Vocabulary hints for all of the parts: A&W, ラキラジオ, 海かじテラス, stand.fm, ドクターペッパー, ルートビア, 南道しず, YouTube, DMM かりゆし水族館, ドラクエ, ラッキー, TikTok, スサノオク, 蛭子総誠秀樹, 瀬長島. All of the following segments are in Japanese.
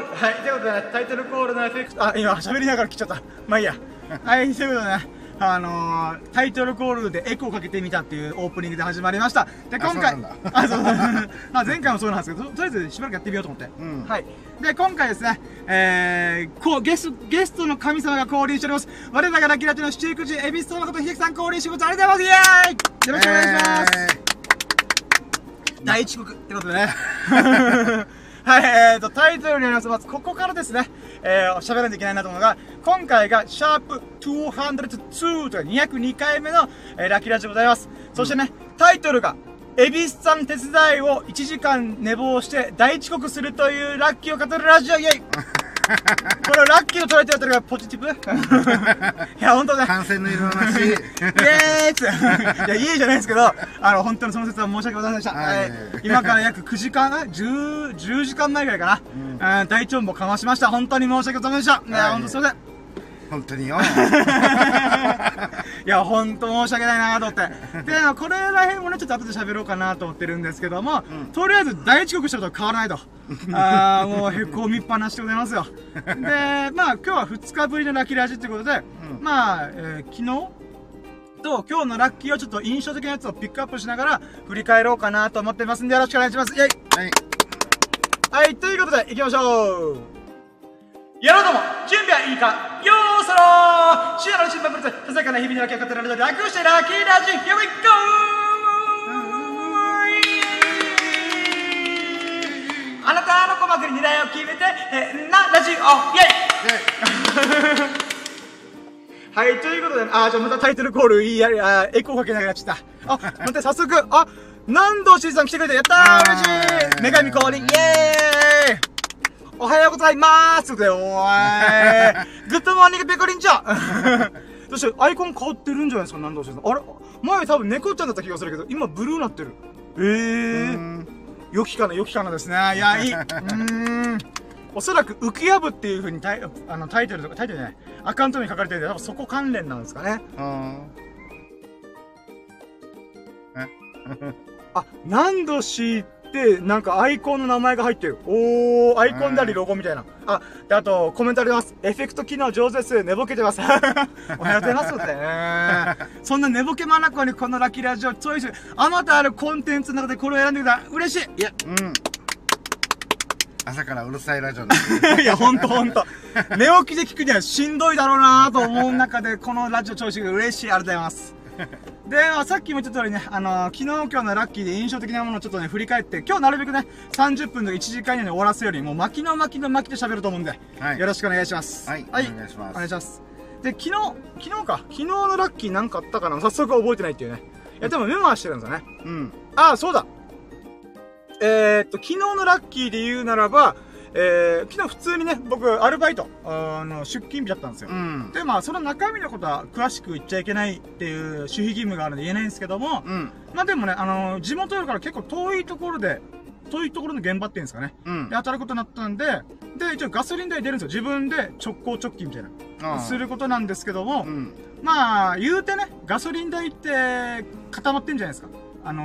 ール、はい、ということでね、タイトルコールのエフェクト、あ、今喋りながら来ちゃった。まあいいやはい、ということでね、タイトルコールでエコーかけてみたっていうオープニングで始まりました。で、今回、あ、そうまあ前回もそうなんですけど、とりあえずしばらくやってみようと思って。うん、はい。で、今回ですね、ゲストの神様が降臨しております。我らがラキラキの七福神、蛭子総誠秀樹さん降臨します。ありがとうございます。イエーイ、よろしくお願いします。第一国ってことでね。はい、タイトルになります。まず、ここからですね、喋らないといけないなと思うのが、今回が、シャープ202という202回目の、ラキラジでございます。そしてね、タイトルが、蛭子さん手伝いを1時間寝坊して大遅刻するというラッキーを語るラジオ、イェイこれをラッキーを捉えてやったのがポジティブいや、ほんとね。感染の色の話。イエーイいや、イエーイじゃないですけど、本当にその説は申し訳ございませんでした。今から約9時間、10時間前ぐらいかな。大チョンボかましました。本当に申し訳ございませんでした。いや、ほんとすいません。本当によ。いや、ほんと申し訳ないなと思って。で、これら辺もね、ちょっと後で喋ろうかなと思ってるんですけども、とりあえず大遅刻したことは変わらないと。ああ、もうへこみっぱなしでございますよ。で、まあ今日は2日ぶりのラキラジってことで、まあ、昨日と今日のラッキーをちょっと印象的なやつをピックアップしながら振り返ろうかなと思ってますんで、よろしくお願いします。イェイ、はい、はい、ということで行きましょう。やろうとも準備はいいかよーそろーシアの新版プレゼン、ささやかな日々のラッキーを語るラジオ、楽してラッキーラジオ、よいこーあなたの鼓膜に狙いを決めて、なラジオ、イェイはい、ということで、じゃあまたタイトルコール、エコーかけながらちゃった。あ、待って、早速、あ、南道しずさん来てくれて、やったー嬉しい女神降臨、イェーイおはようございまーすって、おーいグッドモーニングペコリンちゃんそしてアイコン変わってるんじゃないですか、南道先生。あれ前多分猫ちゃんだった気がするけど、今ブルーなってる。良きかな、良きかなですね。いや、いい。おそらく、浮き破っていう風にタイトルとか、タイトルじゃない、アカウントに書かれてるんで、多分そこ関連なんですかね。あ、南道しで、なんかアイコンの名前が入ってる。おー、アイコンでありロゴみたいな。あ、で、あと、コメントあります。エフェクト機能上手です。寝ぼけてます。おはようございますって。そんな寝ぼけまなこにこのラキラジオ、ちょいちょい、あまたあるコンテンツの中でこれを選んでくれたら嬉しい。いや、うん。朝からうるさいラジオいや、ほんとほんと。寝起きで聞くにはしんどいだろうなぁと思う中で、このラジオ調子が嬉しい。ありがとうございます。で、さっきも言った通りね、昨日今日のラッキーで印象的なものをちょっとね、振り返って、今日なるべくね、30分とか1時間以内に終わらせるより、もう巻きで喋ると思うんで、はい、よろしくお願いします。はい。はい、お願いします。お願いします。で、昨日のラッキーなんかあったかな、早速覚えてないっていうね。いや、でもメモはしてるんですよね。うん。あ、そうだ。昨日のラッキーで言うならば、昨日普通にね、僕、アルバイト、出勤日だったんですよ。うん、で、まあ、その中身のことは詳しく言っちゃいけないっていう守秘義務があるので言えないんですけども、うん、まあでもね、地元よりから結構遠いところの現場っていうんですかね。うん、で、働くことになったんで、で、一応ガソリン代出るんですよ。自分で直行直帰みたいな。することなんですけども、うん、まあ、言うてね、ガソリン代って固まってんじゃないですか。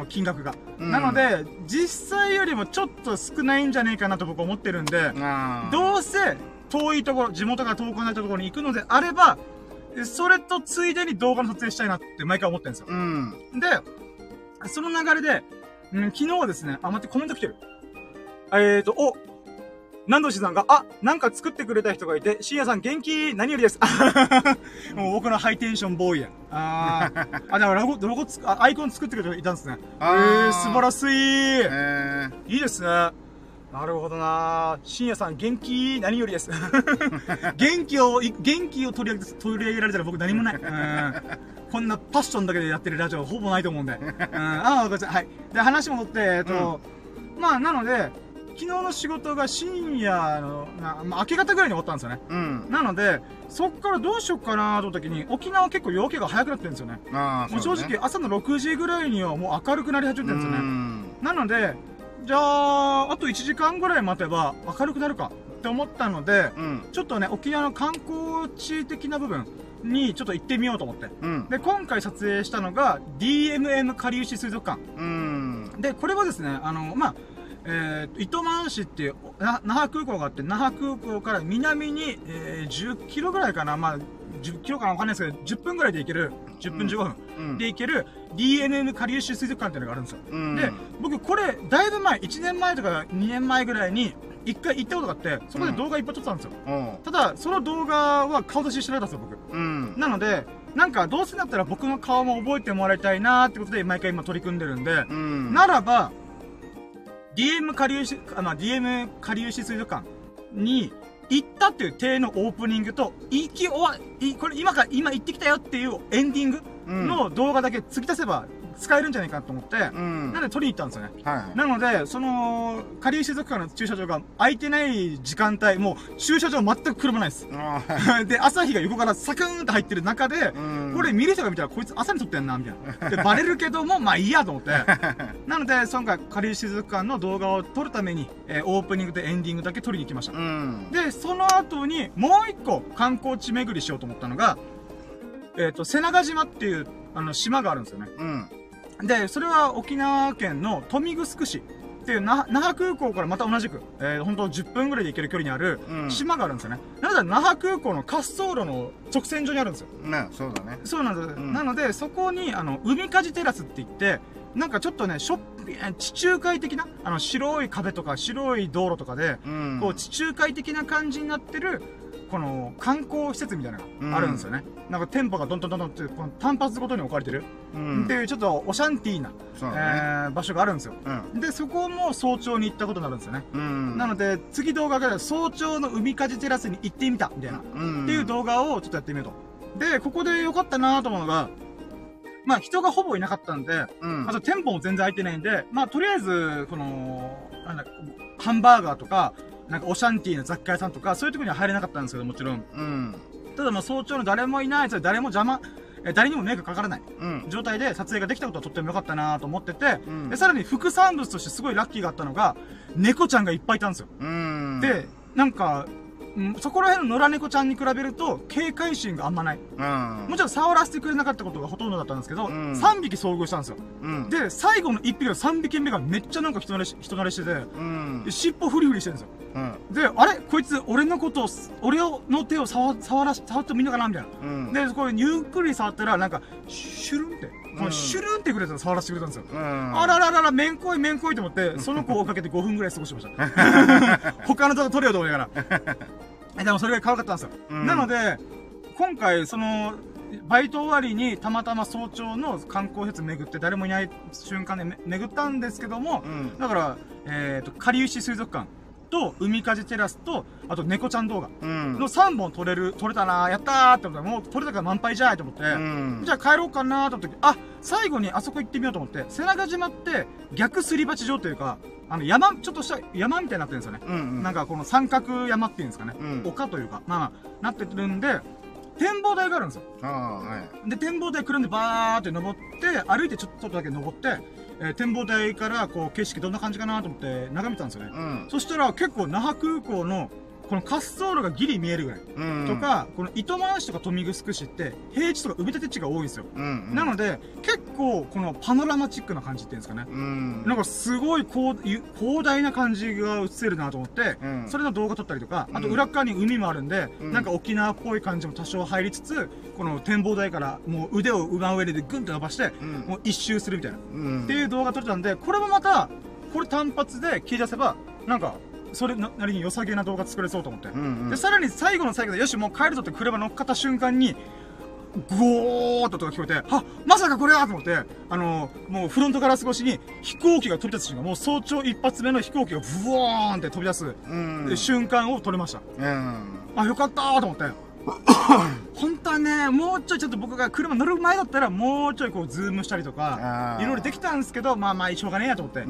金額が。うん、なので、実際よりもちょっと少ないんじゃねえかなと僕思ってるんで、どうせ遠いところ、地元が遠くないところに行くのであれば、それとついでに動画の撮影したいなって毎回思ってるんですよ。うん、で、その流れで、昨日はですね、あ、待って、コメント来てる。お、南道しずさんが、あ、なんか作ってくれた人がいて、深夜さん元気何よりです。もう僕のハイテンションボーイや。あ、でもアイコン作ってくれた人いたんですね。素晴らしい。いいですね。なるほどな。深夜さん元気何よりです。元気を取り上げられたら僕何もない。こんなパッションだけでやってるラジオほぼないと思うんで。あ、ごめんなさい。はい。で、話戻って、まあ、なので、昨日の仕事が深夜の、まあ、明け方ぐらいに終わったんですよね。うん、なので、そっからどうしようかなと思った時に、沖縄結構夜明けが早くなってるんですよね。もう正直、朝の6時ぐらいにはもう明るくなり始めてるんですよね。なので、じゃあ、あと1時間ぐらい待てば明るくなるかって思ったので、うん、ちょっとね、沖縄の観光地的な部分にちょっと行ってみようと思って。うん、で、今回撮影したのが DMM かりゆし水族館。で、これはですね、まあ、糸満市っていう那覇空港があって、那覇空港から南に、10キロぐらいかな、まあ10キロかなわかんないですけど、10分ぐらいで行ける、10分15分で行ける DNN かりゆし水族館っていうのがあるんですよ。で、僕これだいぶ前、1年前とか2年前ぐらいに1回行ったことがあって、そこで動画いっぱい撮ってたんですよ。ただその動画は顔出ししてられたんですよ僕。なのでなんかどうせだったら僕の顔も覚えてもらいたいなーってことで毎回今取り組んでるんで、ならば DM かりゆし水族館に行ったっていう体のオープニングと、これ今行ってきたよっていうエンディングの動画だけ突き出せば使えるんじゃないかと思って、なので撮りに行ったんですよね。なので、その、かりゆし水族館の駐車場が空いてない時間帯、もう駐車場全く車ないです。で、朝日が横からサクーンと入ってる中で、これ見る人が見たらこいつ朝に撮ってんな、みたいな。で、バレるけども、まあいいやと思って。なので、今回、かりゆし水族館の動画を撮るために、オープニングとエンディングだけ撮りに行きました。で、その後に、もう一個観光地巡りしようと思ったのが、瀬長島っていう、島があるんですよね。で、それは沖縄県の豊見城市っていう那覇空港からまた同じく、本当10分ぐらいで行ける距離にある島があるんですよね。なので、那覇空港の滑走路の直線上にあるんですよ。そうだね。そうなんです。なので、そこに、海かじテラスって言って、なんかちょっとね、地中海的な、白い壁とか白い道路とかで、こう地中海的な感じになってる、この観光施設みたいなのがあるんですよね。なんか店舗がどんどんどんどんってこの単発ごとに置かれてるっていう、ちょっとオシャンティーな、場所があるんですよ。で、そこも早朝に行ったことになるんですよね。なので、次動画が早朝の海かじテラスに行ってみたみたいなっていう動画をちょっとやってみようと。で、ここで良かったなと思うのが、まあ人がほぼいなかったんで、あと店舗も全然空いてないんで、まあとりあえず、この、ハンバーガーとか、なんかオシャンティーな雑貨屋さんとか、そういうところには入れなかったんですけど、もちろん。ただまあ早朝の誰もいない、誰も邪魔、誰にも目がかからない状態で撮影ができたことはとっても良かったなと思ってて、で、さらに副産物としてすごいラッキーがあったのが、猫ちゃんがいっぱいいたんですよ。で、なんか、そこら辺の野良猫ちゃんに比べると、警戒心があんまない。もちろん触らせてくれなかったことがほとんどだったんですけど、3匹遭遇したんですよ。で、最後の1匹の3匹目がめっちゃなんか人慣れしてて、尻尾フリフリしてるんですよ。で、あれこいつ、俺の手を触ってもいいのかなみたいな。で、これゆっくり触ったら、なんか、シュルンって、このシュルンってくれたら触らせてくれたんですよ。あらららら、めんこいめんこいと思って、その子を追いかけて5分ぐらい過ごしました。他の動画撮れよと思いながら。でもそれが可愛かったんですよ。なので、今回、バイト終わりにたまたま早朝の観光施設巡って誰もいない瞬間で巡ったんですけども、だから、かりゆし水族館。と、海かじテラスと、あと猫ちゃん動画の3本撮れたな、やったーって思って、もう撮れたから満杯じゃーと思って、じゃあ帰ろうかなーと思って、あ、最後にあそこ行ってみようと思って、瀬長島って逆すり鉢状というか、山、ちょっとした山みたいになってるんですよね。なんかこの三角山っていうんですかね。丘というか、まあ、なってるんで、展望台があるんですよ。で、展望台くるんでバーって登って、歩いてちょっとだけ登って、展望台からこう景色どんな感じかなと思って眺めたんですよね。そしたら結構那覇空港のこの滑走路がギリ見えるぐらいとか、この糸満市とか豊見城市って平地とか埋め立て地が多いんですよ。なので結構このパノラマチックな感じっていうんですかね。なんかすごい広大な感じが映せるなと思って、それの動画撮ったりとか、あと裏側に海もあるんで、なんか沖縄っぽい感じも多少入りつつ、この展望台からもう腕を真上でグンと伸ばして、もう一周するみたいな、っていう動画撮れたんで、これもまた、これ単発で切り出せば、なんか、それなりに良さげな動画作れそうと思って、でさらに最後の最後でよしもう帰るぞって車乗っかった瞬間にゴーッと音が聞こえて、あ、まさかこれだと思って、もうフロントガラス越しに飛行機が飛び立つ瞬間、もう早朝一発目の飛行機がブワーンって飛び出す、瞬間を撮れました。あ、よかったーと思って本当はね、もうちょいちょっと僕が車乗る前だったらもうちょいこうズームしたりとかいろいろできたんですけど、まあまあしょうがねえやと思って、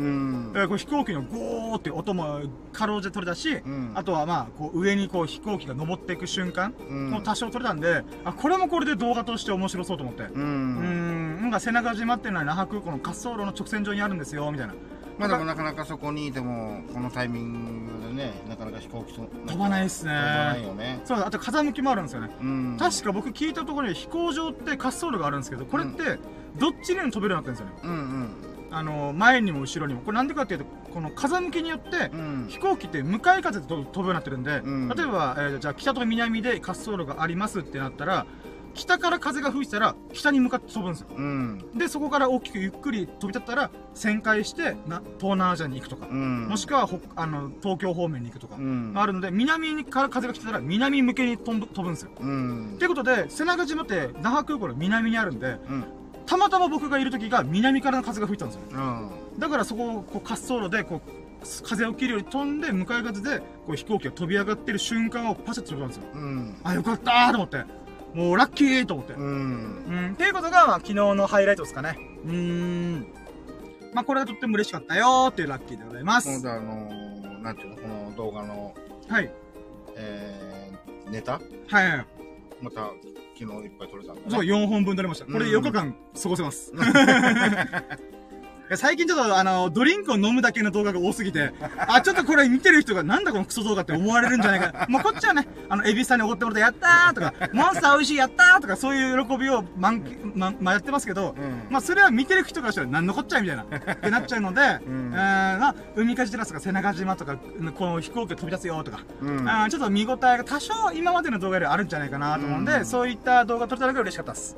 こう飛行機のゴーって音もかろうじて取れたし、あとはまあこう上にこう飛行機が登っていく瞬間も多少取れたんで、あ、これもこれで動画として面白そうと思って、なんか瀬長島っていうのは那覇空港の滑走路の直線上にあるんですよみたいな。まあでもなかなかそこにいても、このタイミングでね、なかなか飛行機飛ばないっすね。飛ばないよね。そう、あと風向きもあるんですよね。確か僕聞いたところに飛行場って滑走路があるんですけど、これって、どっちにも飛べるようになってるんですよね。前にも後ろにも、これなんでかっていうと、この風向きによって飛行機って向かい風で飛ぶようになってるんで、例えばじゃあ北と南で滑走路がありますってなったら、北から風が吹いてたら北に向かって飛ぶんですよ、でそこから大きくゆっくり飛び立ったら旋回して東南アジアに行くとか、もしくは東京方面に行くとか、あるので、南から風が来てたら南向けに飛ぶんですよ。っていうことで瀬長島って那覇空港の南にあるんで、たまたま僕がいる時が南からの風が吹いたんですよ、だからそこをこう滑走路でこう風を切るように飛んで、向かい風でこう飛行機が飛び上がってる瞬間をパシャッと飛んだんですよ、あよかったーと思って、もうラッキーと思って、っていうことが、まあ、昨日のハイライトですかね。まあこれはとっても嬉しかったよーっていうラッキーでございます。そうだ、なんていうの、この動画の、はい、ネタ、はい、また昨日いっぱい撮れたんだね。そう、4本分撮れました。これ4日間過ごせます。最近ちょっとドリンクを飲むだけの動画が多すぎて、あ、ちょっとこれ見てる人がなんだこのクソ動画って思われるんじゃないか。もうこっちはね、エビスさんにおごってもらってやったーとか、モンスター美味しいやったーとか、そういう喜びをやってますけど、まあそれは見てる人からしたらなんのこっちゃいみたいな、ってなっちゃうので、海かじテラスとか瀬長島とか、この飛行機飛び立つよとか、ちょっと見応えが多少今までの動画よりあるんじゃないかなと思うんで、そういった動画撮れただけ嬉しかったっす。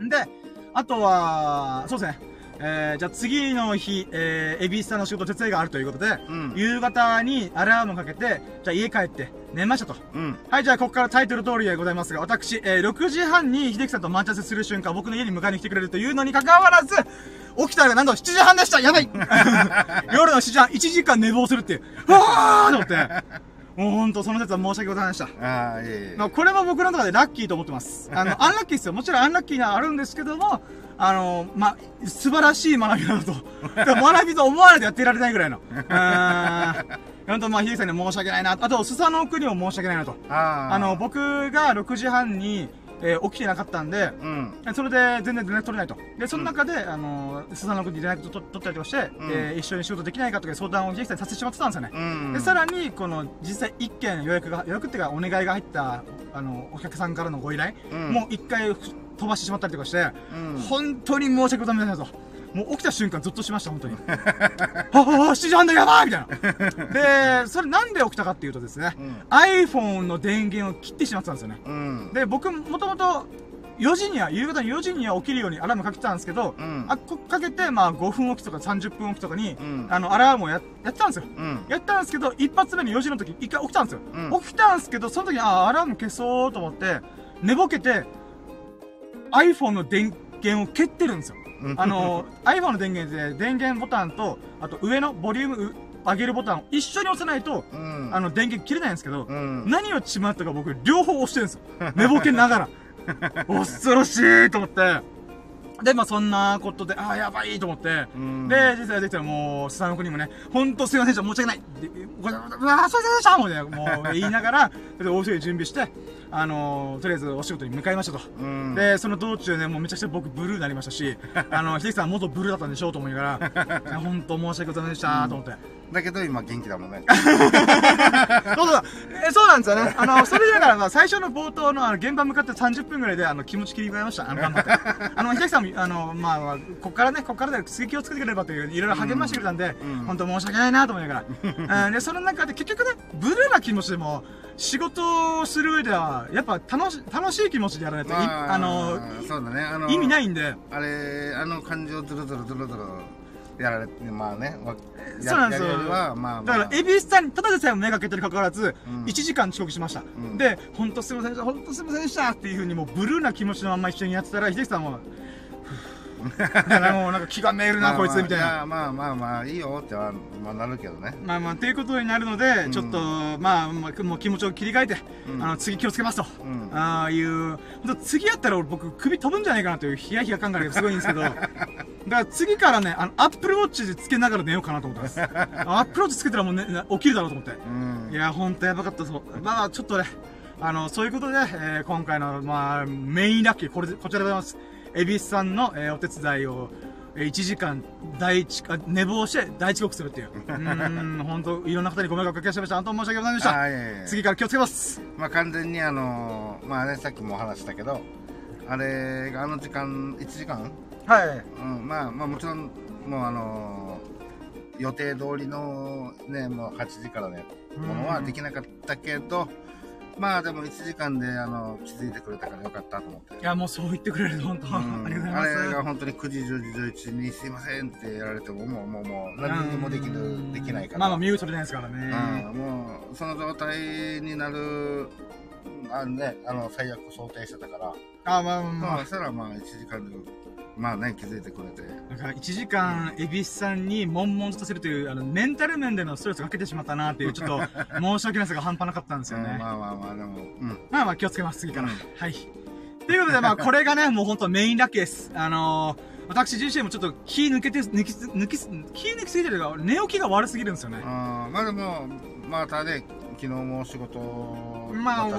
で、あとは、そうですね。じゃあ次の日、エビスさんの仕事手伝いがあるということで、夕方にアラームかけて、じゃあ家帰って寝ましたと。はい、じゃあここからタイトル通りでございますが、私、6時半に秀樹さんと待ち合わせする瞬間、僕の家に迎えに来てくれるというのに関わらず、起きたらなんと7時半でした。やばい夜の7時半、1時間寝坊するっていう。わーと思って。もうほんとその説は申し訳ございませんでした。これも僕の中でラッキーと思ってます。アンラッキーですよ。もちろんアンラッキーがあるんですけども、まあ、素晴らしい学びだと。学びと思われてやっていられないぐらいの。本当、まあ、秀樹さんに申し訳ないな。あと、スサノオクにも申し訳ないなと。僕が6時半に、起きてなかったんで、それで全然連絡取れないと。で、その中で、スサノオクに連絡取ったりとかして、一緒に仕事できないかとか相談を秀樹さんにさせてしまってたんですよね。で、さらに、この、実際一件予約っていうか、お願いが入った、お客さんからのご依頼、もう一回飛ばしてしまったりとかして、本当に申し訳ございませんと。もう起きた瞬間ゾッとしました、本当に。7時半だ、やばいみたいな。で、それなんで起きたかっていうとですね、iPhone の電源を切ってしまってたんですよね。で、僕、もともと夕方の4時には起きるようにアラームかけてたんですけど、かけて、まあ5分起きとか30分起きとかに、アラームをやってたんですよ。やったんですけど、一発目の4時の時、一回起きたんですよ。起きたんですけど、その時に、アラーム消そうと思って、寝ぼけて、iPhone の電源を蹴ってるんですよ。iPhone の電源で電源ボタンと、あと上のボリューム上げるボタンを一緒に押さないと、電源切れないんですけど、何をちまったか僕、両方押してるんですよ。寝ぼけながら。恐ろしいと思って。で、まあそんなことで、ああ、やばいと思って。で、実際できたらもう、スサノオクにもね、ほんとすいませんでした、申し訳ない。もう言いながら、大急ぎ準備して、とりあえずお仕事に向かいましたと。で、その道中ね、もうめちゃくちゃ僕ブルーになりましたし、秀樹さん元ブルーだったんでしょうと思いながら、ほんと申し訳ございませんでしたと思って。だけど今元気だもんね。そうなんですよね。それだから、最初の冒頭の現場向かって30分ぐらいで、気持ち切り替えました。頑張って。秀樹さんも、まあ、こっからね、刺激をつけてくれればという、いろいろ励ましてくれたんで、本当申し訳ないなと思いながら。で、その中で結局ね、ブルーな気持ちでも、仕事をする上では、やっぱ楽しい気持ちでやらないと、そうだね、意味ないんで。あれ、感情ドロドロ。やられて、まあね、そうなんですよ。だから、エビスさんにただでさえ目がけてるかかわらず、1時間遅刻しました。で、ほんとすいませんでした、ほんとすいませんでしたっていうふうに、もうブルーな気持ちのまんま一緒にやってたら、秀樹さんも、もうなんか気がめいるな、こいつみたいな。まあ、いいよっては、まあなるけどね。まあ、っていうことになるので、ちょっと、もう気持ちを切り替えて、次気をつけますと。次やったら僕、首飛ぶんじゃないかなというヒヤヒヤ感があるけど、すごいんですけど、だから次からね、Apple Watch でつけながら寝ようかなと思ってます。Apple Watch つけたらもうね、起きるだろうと思って。いや、ほんとやばかったぞ。まあ、ちょっとね、そういうことで、今回の、まあ、メインラッキー、こちらでございます。恵比寿さんの、お手伝いを、1時間寝坊して大遅刻するっていう。ほんと、いろんな方にご迷惑をかけしました。本当申し訳ございませんでした。次から気をつけます。まあ、完全にまあね、さっきもお話したけど、あれがあの時間、1時間はい、まあもちろんもう予定通りのね、もう8時からね、ものはできなかったけど、まあでも1時間で気づいてくれたからよかったと思って。いや、もうそう言ってくれると本当、ありがとうございます。あれが本当に9時、10時、11時にすいませんってやられても、もう何にもできないから。まあまあ身動き取れないですからね。もうその状態になる、ね、最悪想定してたから。あ、まあまあ。そしたらまあ1時間で。まあね、気づいてくれて。なんか1時間、蛭子さんに悶々とさせるという、メンタル面でのストレスをかけてしまったなっていう、ちょっと、申し訳ないですが、半端なかったんですよね。まあまあまあ、でも、まあまあ、気をつけます、次から。はい。ということで、まあ、これがね、もう本当メインラッキーです。私自身もちょっと、気抜きすぎてるというか、寝起きが悪すぎるんですよね。まあでも、またね、昨日も仕事だったし。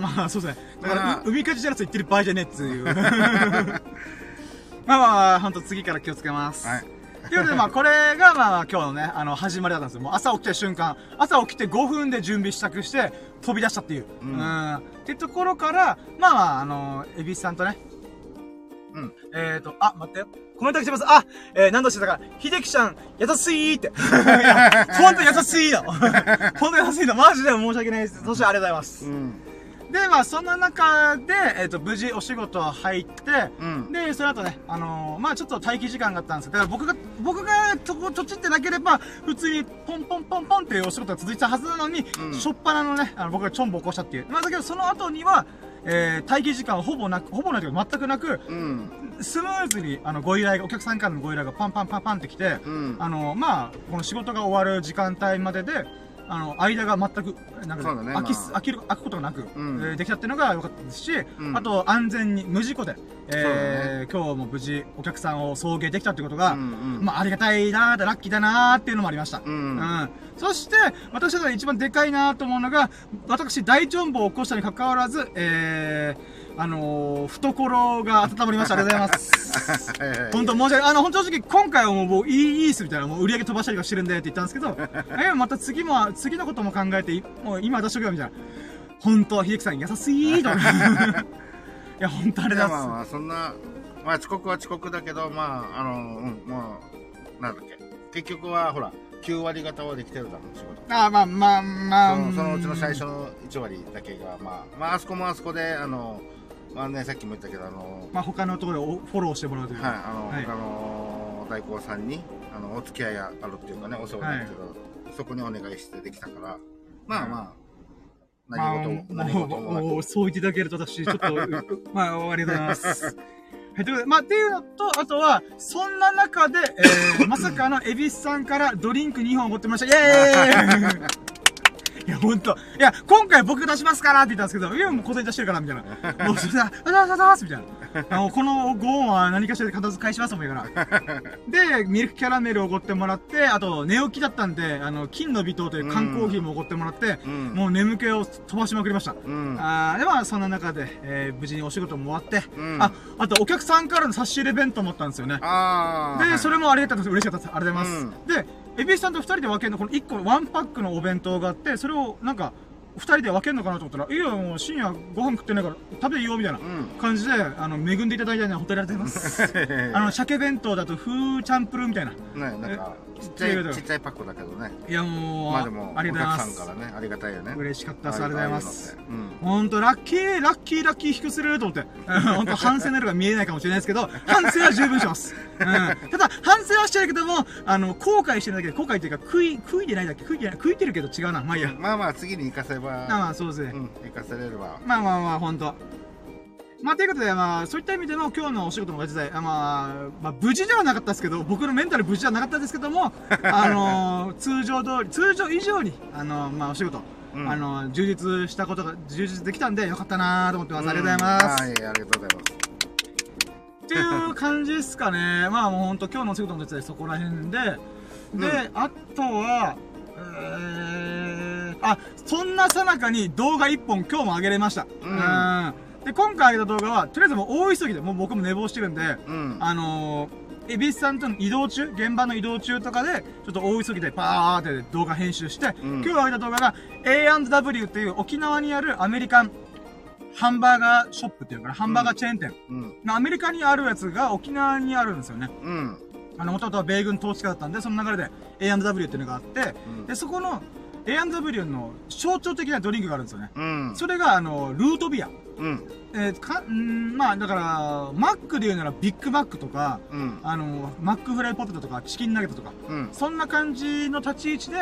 まあ、そうですね。だから、海かじじゃらせ言ってる場合じゃねえっていう。まあまあ、ほんと次から気をつけます。はい。ということで、まあこれがまあ今日のね、始まりだったんですよ。もう朝起きた瞬間、朝起きて5分で準備支度して飛び出したっていう。ってところから、まあまあ、蛭子さんとね、あ、待ってよ。コメント来てます。あ、何度してたか、秀樹ちゃん、優しいって。ほんと優しいよ。ほんと優しいの。マジで申し訳ないです。そしてありがとうございます。で、まあ、そんな中で、無事お仕事入って、で、その後ね、まあ、ちょっと待機時間があったんですけど、だから僕がとちってなければ、普通にポンポンポンポンっていうお仕事が続いてたはずなのに、しょっぱなのね、僕がちょんぼ起こしたっていう。まあ、だけどその後には、待機時間はほぼなく、全くなく、スムーズに、ご依頼が、お客さんからのご依頼がパンパンパンパンってきて、まあ、この仕事が終わる時間帯までで、間が全く、なんか、開くことがなく、できたっていうのが良かったですし、あと、安全に、無事故で、今日も無事、お客さんを送迎できたってことが、まあ、ありがたいなー、ラッキーだなーっていうのもありました。そして、私は一番でかいなーと思うのが、私、大ジョンボを起こしたに関わらず、懐が温まりました。ありがとうございます。本当申し訳ない。正直、今回はもう、いいっすみたいな、もう売り上げ飛ばしたりとかしてるんでって言ったんですけど、また次のことも考えて、もう今出しとくよみたいな。本当、秀樹さん優しいと。いや、本当あれだっす。まあまあ、そんな、まあ遅刻は遅刻だけど、まあ、もう、なんだっけ。結局は、ほら、9割方はできてるだろう、仕事。ああ、まあまあまあ。そのうちの最初の1割だけが、まあ、あそこもあそこで、まあね、さっきも言ったけど、まあ他のところをフォローしてもらうというか、はい、他の代行さんに、お付き合いがあるっていうかね、お世話になってる、そこにお願いしてできたから、まあまあ、何事も。そう言っていただけると私、ちょっと、まあ、ありがとうございます。はい、ということで、まあ、っていうのと、あとは、そんな中で、まさかの蛭子さんからドリンク2本おごってました。イェーイいや、ほんと。いや、今回僕出しますからって言ったんですけど、いや、もう小銭出してるから、みたいな。もう、それで、みたいな。このご恩は何かしらで必ず返しますもんやから。で、ミルクキャラメルをおごってもらって、あと、寝起きだったんで、金の微糖という缶コーヒーもおごってもらって、もう眠気を飛ばしまくりました。で、まあ、そんな中で、無事にお仕事も終わって、あと、お客さんからの差し入れ弁当もあったんですよね。で、それもありがたくて嬉しかったです。ありがとうございます。で、蛭子さんと2人で分けるの、この1個の1パックのお弁当があって、それをなんか、2人で分けるのかなと思ったら、いいよ、もう深夜ご飯食ってないから食べていいよ、みたいな感じで、恵んでいただいたようなホテルありがとうございます。鮭弁当だと、風チャンプルーみたいな。ね、なんか、ちっちゃいパックだけどね。いや、もう、ありがとうございます。お客さんからね、ありがたいよね。嬉しかったです、ありがとうございます。ほんと、ラッキー低すると思って。ほんと、反省の色が見えないかもしれないですけど、反省は十分します。ただ、反省はしてるけども、後悔してるだけで、後悔っていうか、悔いてないだけ、悔いてるけど違うな。まあいいや。まあまあ、次に生かせば。まあまあ、そうですね。生かせれれば。まあまあまあ、ほんと。まあ、ということで、まあ、そういった意味でも、今日のお仕事も同じで、まあ、無事ではなかったですけど、僕のメンタル無事ではなかったですけども、通常以上に、まあ、お仕事、充実できたんで、よかったなと思ってます。ありがとうございます。はい、ありがとうございます。っていう感じですかね。まあ、もうほんと、今日のお仕事の時はそこら辺で、あとは、そんなさなかに動画1本今日も上げれました。で、今回上げた動画は、とりあえずもう大急ぎで、もう僕も寝坊してるんで、蛭子さんとの移動中、現場の移動中とかで、ちょっと大急ぎでパーって動画編集して、今日上げた動画が A&W っていう沖縄にあるアメリカンハンバーガーショップっていうかな、ハンバーガーチェーン店。アメリカにあるやつが沖縄にあるんですよね。もともとは米軍統治下だったんで、その流れで A&W っていうのがあって、うん、でそこの A&W の象徴的なドリンクがあるんですよね。うん、それがルートビア。うん、まあだからマックで言うならビッグマックとか、うん、マックフライポテトとかチキンナゲットとか、うん、そんな感じの立ち位置で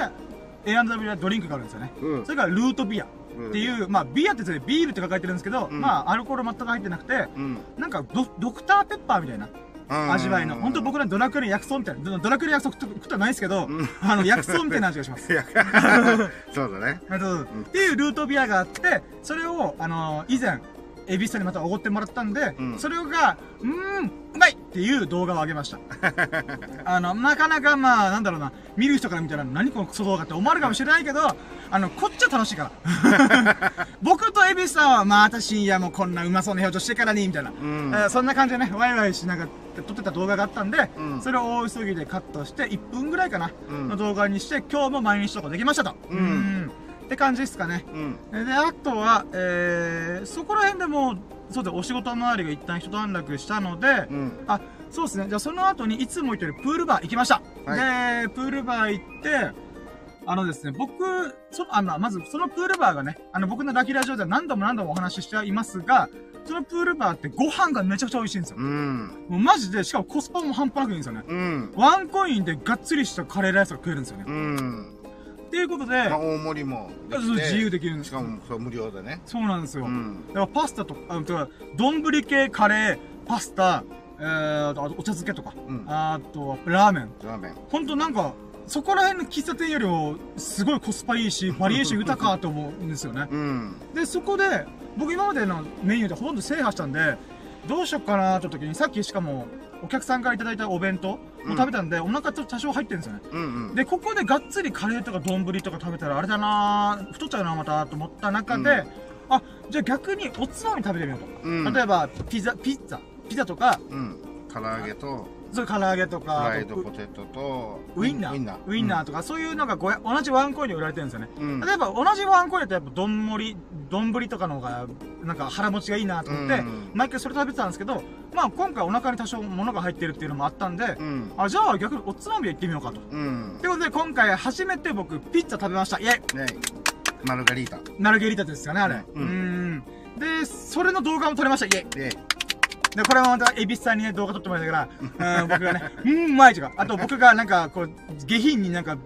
A&W はドリンクがあるんですよね。うん、それからルートビアっていう、まあビアってですね、ビールって書かれてるんですけど、うん、まあアルコール全く入ってなくて、うん、なんか ドクターペッパーみたいな味わいの、本当僕らドラクエの薬草みたいな、ドラクエの薬草食ったらないですけど、薬草みたいな味がします。そうだね。っていうルートビアがあって、それを、以前、エビスさんにまたおごってもらったんで、それが、うまいっていう動画を上げました。なかなかまあ、なんだろうな、見る人から見たら、何このクソ動画って思われるかもしれないけど、こっちは楽しいから。僕とエビスさんは、まあ、私、いやもうこんなうまそうな表情してからに、みたいな。そんな感じでね、ワイワイしながら、撮ってた動画があったんで、それを大急ぎでカットして1分ぐらいかなの動画にして、今日も毎日投稿できましたとって感じですかね。であとはそこら辺でもそうでお仕事周りが一旦一段落したので、あ、そうですね、じゃあその後にいつも行ってるプールバー行きました。でプールバー行ってですね、僕まずそのプールバーがね、僕のラキラジオでは何度もお話ししていますが、そのプールバーってご飯がめちゃくちゃ美味しいんですよ。もうマジで、しかもコスパも半端なくいいんですよね。ワンコインでがっつりしたカレーライスが食えるんですよね。っていうことで、大盛りも自由できるんです。しかも無料でね。そうなんですよ。パスタとか丼系カレー、パスタ、あとお茶漬けとか、あとラーメン。本当なんかそこら辺の喫茶店よりもすごいコスパいいし、バリエーション豊かと思うんですよね。でそこで僕今までのメニューでほとんど制覇したんで、どうしよっかなーって時に、さっきしかもお客さんからいただいたお弁当を食べたんで、お腹ちょっと多少入ってるんですよね。でここでがっつりカレーとか丼とか食べたらあれだなー、太っちゃうなまたと思った中で、あ、じゃあ逆におつまみ食べてみようと、例えばピザとか、唐揚げと。そう、唐揚げとか、フライドポテトとウインナーとか、そういうのが同じワンコインで売られてるんですよね。例えば同じワンコインだとやっぱ丼とかの方がなんか腹持ちがいいなと思って毎回それ食べてたんですけど、まあ今回お腹に多少物が入ってるっていうのもあったんで、あ、じゃあ逆におつまみで行ってみようかと。ということで今回初めて僕ピッツァ食べました。イエイ。マルゲリータですよね、あれ。でそれの動画も撮れました。イエイ。で、これはまた、エビスさんにね、動画撮ってもらったから、僕がね、うまいとか、あと僕がなんか、こう、下品になんか、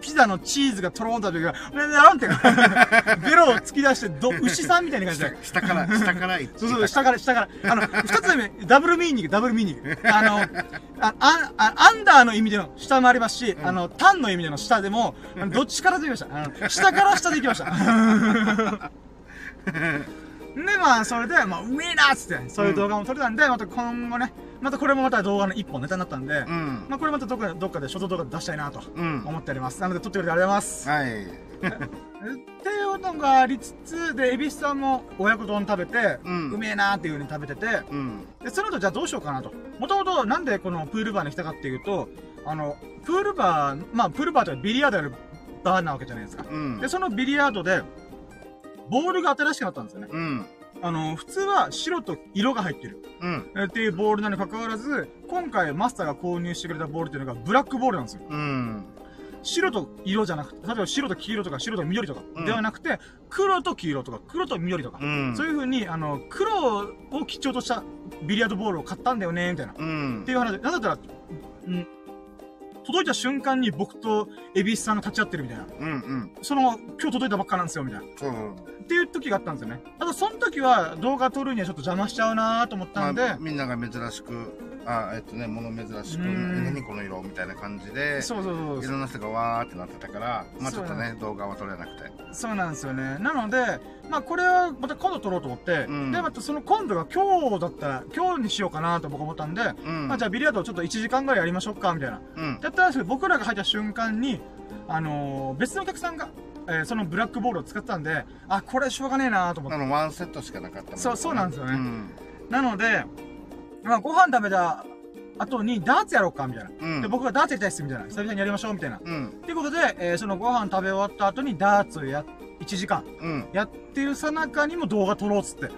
ピザのチーズがとろーんとあるときが、なんてか、ベロを突き出して、牛さんみたいな感じで。下から、そう、下から。二つ目、ダブルミーニング。アンダーの意味での下もありますし、タンの意味での下でも、どっちからと言いました。下から下でいきました。で、まあ、それで、まあ、うめえなっつって、そういう動画も撮れたんで、また今後ね、またこれもまた動画の一本ネタになったんで、まあ、これまたどっかでショート動画出したいなと思っております。なので、撮ってくれてありがとうございます。はい。っていうのがありつつ、で、エビスさんも親子丼食べて、うめえなーっていう風に食べてて、で、その後、じゃあどうしようかなと。もともと、なんでこのプールバーに来たかっていうと、プールバーというのはビリヤードやるバーなわけじゃないですか。で、そのビリヤードで、ボールが新しくなったんですよね。普通は白と色が入ってる。っていうボールなのに関わらず、今回マスターが購入してくれたボールっていうのがブラックボールなんですよ。白と色じゃなくて、例えば白と黄色とか白と緑とかではなくて、黒と黄色とか黒と緑とか、そういう風に、黒を基調としたビリヤードボールを買ったんだよね、みたいな。っていう話で、なんだったら、届いた瞬間に僕とエビスさんが立ち会ってるみたいな。その、今日届いたばっかなんですよ、みたいな。っていう時があったんですよね。ただその時は動画撮るにはちょっと邪魔しちゃうなと思ったんで。みんなが珍しく、物珍しく、何この色みたいな感じで、いろんな人がわーってなってたから、まあちょっとね、動画は撮れなくて。そうなんですよね。なので、まあこれはまた今度撮ろうと思って、で、またその今度が今日だったら、今日にしようかなと僕思ったんで、まあじゃあビリヤードをちょっと1時間ぐらいやりましょうか、みたいな。だったんですけど、僕らが入った瞬間に、別のお客さんが、そのブラックボールを使ってたんで、あ、これしょうがねえなと思って。ワンセットしかなかったもんね。そうなんですよね。なので、まあ、ご飯食べた後にダーツやろうか、みたいな。で、僕がダーツやりたいっす、みたいな。久々にやりましょう、みたいな。っていうことで、そのご飯食べ終わった後にダーツを1時間やってるさなかにも動画撮ろうっつって。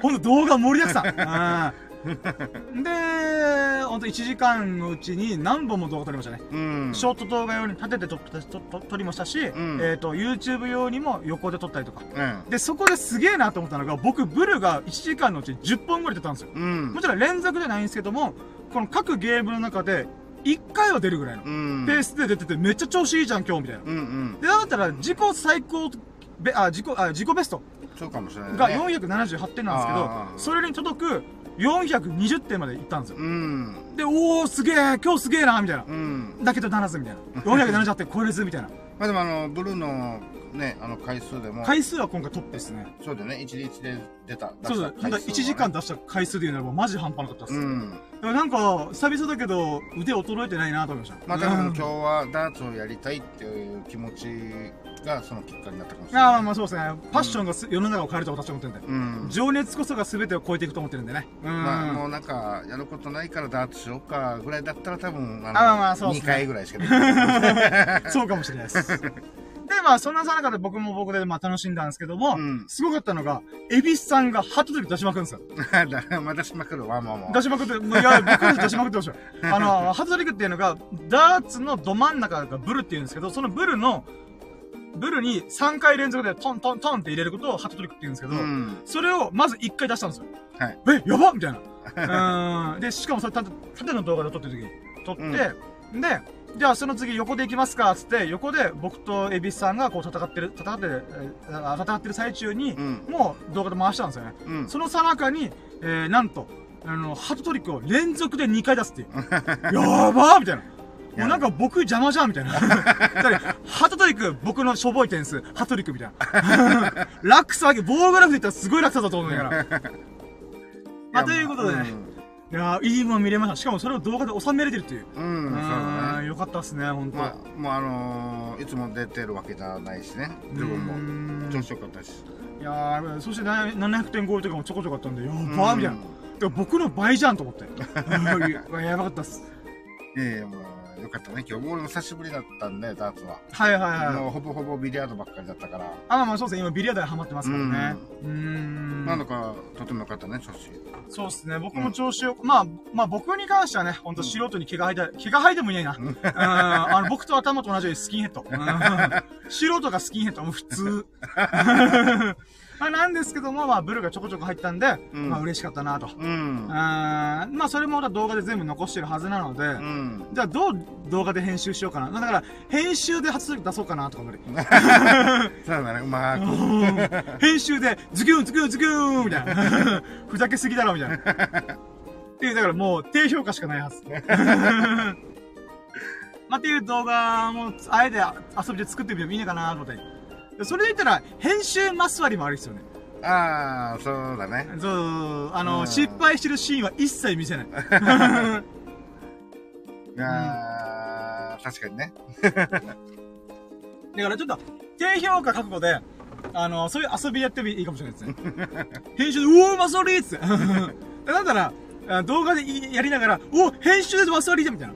ほんと動画盛りだくさん。で、ほんと1時間のうちに何本も動画撮りましたね。うん、ショート動画用に立てて撮りましたし、うん、YouTube 用にも横で撮ったりとか。うん、で、そこですげえなと思ったのが、僕、ブルが1時間のうち10本ぐらい出たんですよ。うん、もちろん連続じゃないんですけども、この各ゲームの中で、1回は出るぐらいの、うん、ペースで出てて、めっちゃ調子いいじゃん、今日みたいな。うんうん、で、だったら、自己最高、自己ベストが478点なんですけど、それに届く420点までいったんですよ。うん、で、おー、すげえ、今日すげえな、みたいな。うん、だけどならず、みたいな。478点超えれず、みたいな。まあでも、ブルーの、ね、回数でも。回数は今回トップですね。そうだよね。1日で出た。そうそう。1時間出した回数で言うならば、マジ半端なかったっす。うん。でもなんか、久々だけど、腕衰えてないなと思いました。まあ、でも今日はダーツをやりたいっていう気持ちが、そのきっかけになったかもしれない。ああ、まあそうですね。パッションが世の中を変えると私は思ってるんで。うん。情熱こそが全てを超えていくと思ってるんでね。うん。まあ、もうなんか、やることないからダーツしようかぐらいだったら多分、2回ぐらいしかできない。そうかもしれないです。で、まあ、そんなさなかで僕も僕で、まあ、楽しんだんですけども、うん、すごかったのが、エビスさんがハトトリ出しまくるんですよ。出しまくるわ、もう出しまくって、いや、僕出しまくってほしい。ハトトリっていうのが、ダーツのど真ん中がブルっていうんですけど、そのブルに3回連続でトントントンって入れることをハトトリって言うんですけど、うん、それをまず1回出したんですよ。はい、え、やばみたいな。で、しかもそれ、縦の動画で撮ってる時に撮って、うん、で、じゃあその次横で行きますかっつって横で僕と蛭子さんがこう戦ってる最中に、うん、もう動画で回したんですよね。うん、その最中に、なんとハトトリックを連続で2回出すっていうやばーみたいな。もうなんか僕邪魔じゃんみたいな。ハトトリック、僕のしょぼい点数、ハトトリックみたいな。楽さだけ、棒グラフで言ったらすごい楽さだと思うんだから。まあ、ということでね。いやー、いいもん見れました。しかもそれを動画で収めれてるっていう。うん、そうね。よかったっすね、ほんと。まあ、もういつも出てるわけじゃないしね。自分も。調子よかったし。いやー、そして700点超えとかもちょこちょこあったんで、やばーみたいな。僕の倍じゃんと思って。やばかったっす。もう、よかったね。今日、俺も久しぶりだったんで、ダーツは。はいはいはい。もうほぼほぼビリヤードばっかりだったから。あ、まあそうですね。今、ビリヤードにハマってますからね。なんだか、とてもよかったね、調子。そうですね。僕も調子を、まあ僕に関してはね、ほんと素人に毛が生えてもいないな。僕と頭と同じようにスキンヘッド。素人がスキンヘッド、もう普通。まあなんですけども、まあブルがちょこちょこ入ったんで、まあ嬉しかったなと。まあそれもまた動画で全部残してるはずなので、じゃあどう動画で編集しようかな。だから、編集で初出そうかなとか無理。そうだね、うまーく。編集で、ズキュンズキュンズキュンみたいな。ふざけすぎだろみたいな。っていう、だからもう低評価しかないはず。まあっていう動画もあえて遊びで作ってみてもいいのかなと思って。それで言ったら編集マス割りもあるですよね。ああ、そうだね。そう、失敗してるシーンは一切見せない。ああ、確かにね。だからちょっと低評価覚悟で、そういう遊びやってもいいかもしれないですね。編集で、うおー、マス割りっつって。だから、動画でやりながら、おー、編集でマス割りみたいな。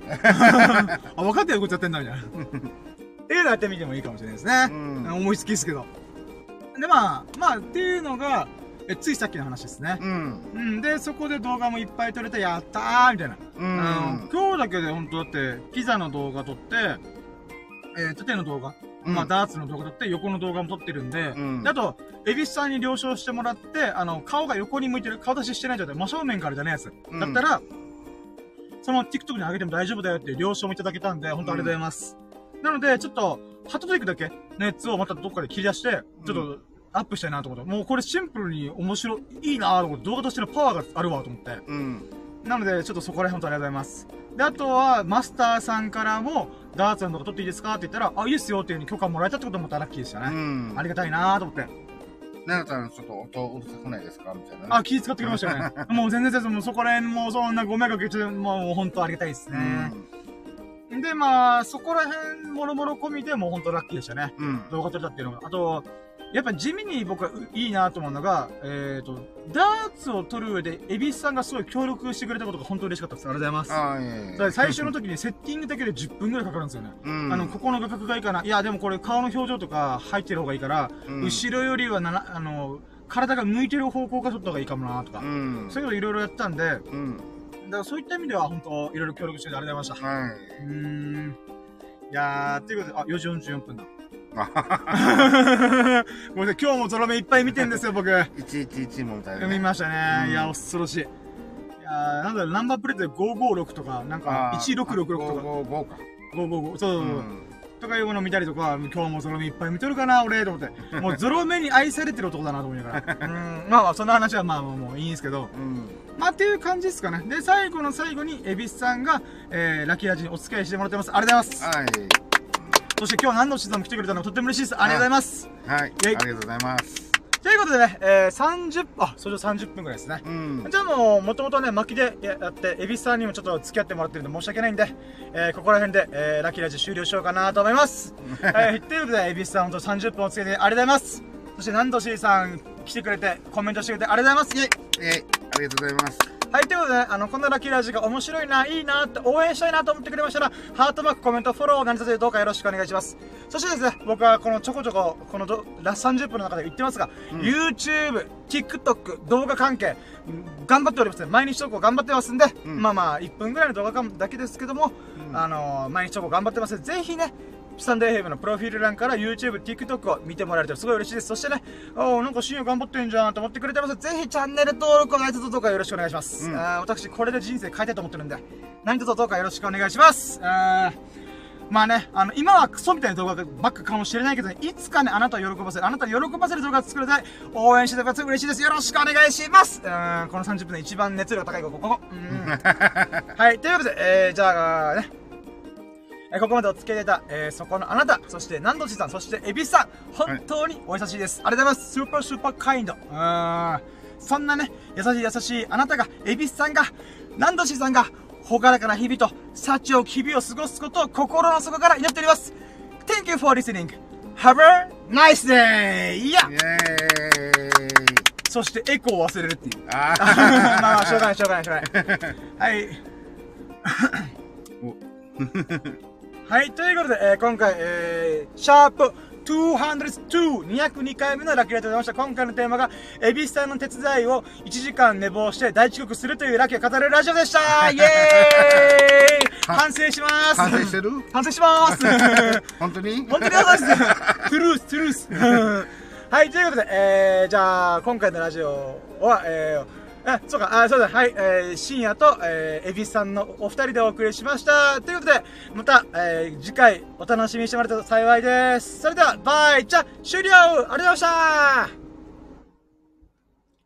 あ、分かってることやってんだ、みたいな。っていうのやってみてもいいかもしれないですね。思いつきですけど。で、まあ、っていうのが、ついさっきの話ですね。うん。で、そこで動画もいっぱい撮れて、やったーみたいな。今日だけで、ほんとだって、ピザの動画撮って、縦の動画。まあ、ダーツの動画撮って、横の動画も撮ってるんで、あと、蛭子さんに了承してもらって、顔が横に向いてる、顔出ししてない状態、真正面からじゃないやつ。だったら、その TikTok に上げても大丈夫だよっていう了承もいただけたんで、本当ありがとうございます。なので、ちょっと、ハトトリックだけ、熱をまたどっかで切り出して、ちょっと、アップしたいなと思って、もうこれシンプルに面白いなと思って、動画としてのパワーがあるわと思って。なので、ちょっとそこら辺本当ありがとうございます。で、あとは、マスターさんからも、ダーツの動画撮っていいですかって言ったら、あ、いいですよっていう風に許可もらえたってこともラッキーでしたね。ありがたいなぁと思って。なんだったらちょっと音うるさくないですかみたいな、ね。あ、気使ってきましたよね。もう全然全然、もうそこら辺もそんなご迷惑かけちゃって、もうほんとありがたいですね。で、まあ、そこら辺、もろもろ込みでもうほんとラッキーでしたね。動画撮れたっていうのが。あと、やっぱ地味に僕はいいなと思うのが、ダーツを撮る上で、蛭子さんがすごい協力してくれたことが本当に嬉しかったです。ありがとうございます。最初の時にセッティングだけで10分ぐらいかかるんですよね。ここの画角がいいかな。いや、でもこれ顔の表情とか入ってる方がいいから、後ろよりは体が向いてる方向が取った方がいいかもなとか、うん、そういうのいろいろやったんで、うん、だからそういった意味では本当いろいろ協力しててありがとうございました。はい、いやーということで、あ、4時44分だ。ごめんなさい、今日もゾロ目いっぱい見てるんですよ僕。111もみたいな、ね、見ましたね、うん、いや恐ろしい。いやなんだろう、ナンバープレートで556とかなんか1666とか555か555そう、うん、とかいうものを見たりとか、今日もゾロ目いっぱい見とるかな俺と思ってもうゾロ目に愛されてる男だなと思いながらうん、まあその話はまあもういいんですけど、うん、まあっていう感じですかね。で最後の最後に恵比寿さんが、ラキラジにお付き合いしてもらってます。ありがとうございます。はい、そして今日何のシーズンも来てくれたのとっても嬉しいです。ありがとうございます。はい、ありがとうございます。ということでね、30分ぐらいですね。うん、じゃあもう、もともとね、巻きでやって、恵比寿さんにもちょっと付き合ってもらってるんで申し訳ないんで、ここら辺で、ラキラジ終了しようかなと思います。ということで、恵比寿さん、本当30分お付き合いでありがとうございます。そして、何度 C さん来てくれて、コメントしてくれてありがとうございます。ありがとうございます。はい、ということで、ね、このラキラジが面白いな、いいなって応援したいなと思ってくれましたら、ハートマーク、コメント、フォローを何卒どうかよろしくお願いします。そしてですね、僕はこのちょこちょこ、この30分の中で言ってますが、うん、YouTube、TikTok、動画関係、頑張っておりますね。毎日投稿頑張ってますんで、うん、まあまあ、1分ぐらいの動画だけですけども、うん、毎日投稿頑張ってます。ぜひね、スタンドFMのプロフィール欄から YouTube、TikTok を見てもらえるとすごい嬉しいです。そしてね、なんか深夜頑張ってんじゃんと思ってくれてます。ぜひチャンネル登録を挨拶とかよろしくお願いします。うん、私、これで人生変えたいと思ってるんで、何卒どうかよろしくお願いします。まあね、今はクソみたいな動画ばっかかもしれないけど、ね、いつかね、あなたを喜ばせる動画を作るたい、応援してください。嬉しいです。よろしくお願いします。この30分で一番熱量が高いここ。はい、ということで、じゃあね、ここまでお付き合いいただいた、そこのあなた、そして何度ちさん、そして恵比寿さん、本当にお優しいです。はい、ありがとうございます。スーパースーパーカインド。そんなね、優しいあなたが、恵比寿さんが、何度ちさんが、ほがらかな日々と、幸を日々を過ごすことを心の底から祈っております。Thank you for listening. Have a nice day! いや、そしてエコーを忘れるっていう。あまあ、しょうがない。はい。はい、ということで、今回、シャープ202、202回目のラキラジでございました。今回のテーマが、恵比寿さんの手伝いを1時間寝坊して大遅刻するというラキを語るラジオでしたイエーイ反省します反省します本当にそうですトゥルースはい、ということで、じゃあ、今回のラジオは、深夜と、恵比寿さんのお二人でお送りしました。ということで、また、次回お楽しみにしてもらえたら幸いです。それでは、バイ、じゃあ、終了ありがとうございました。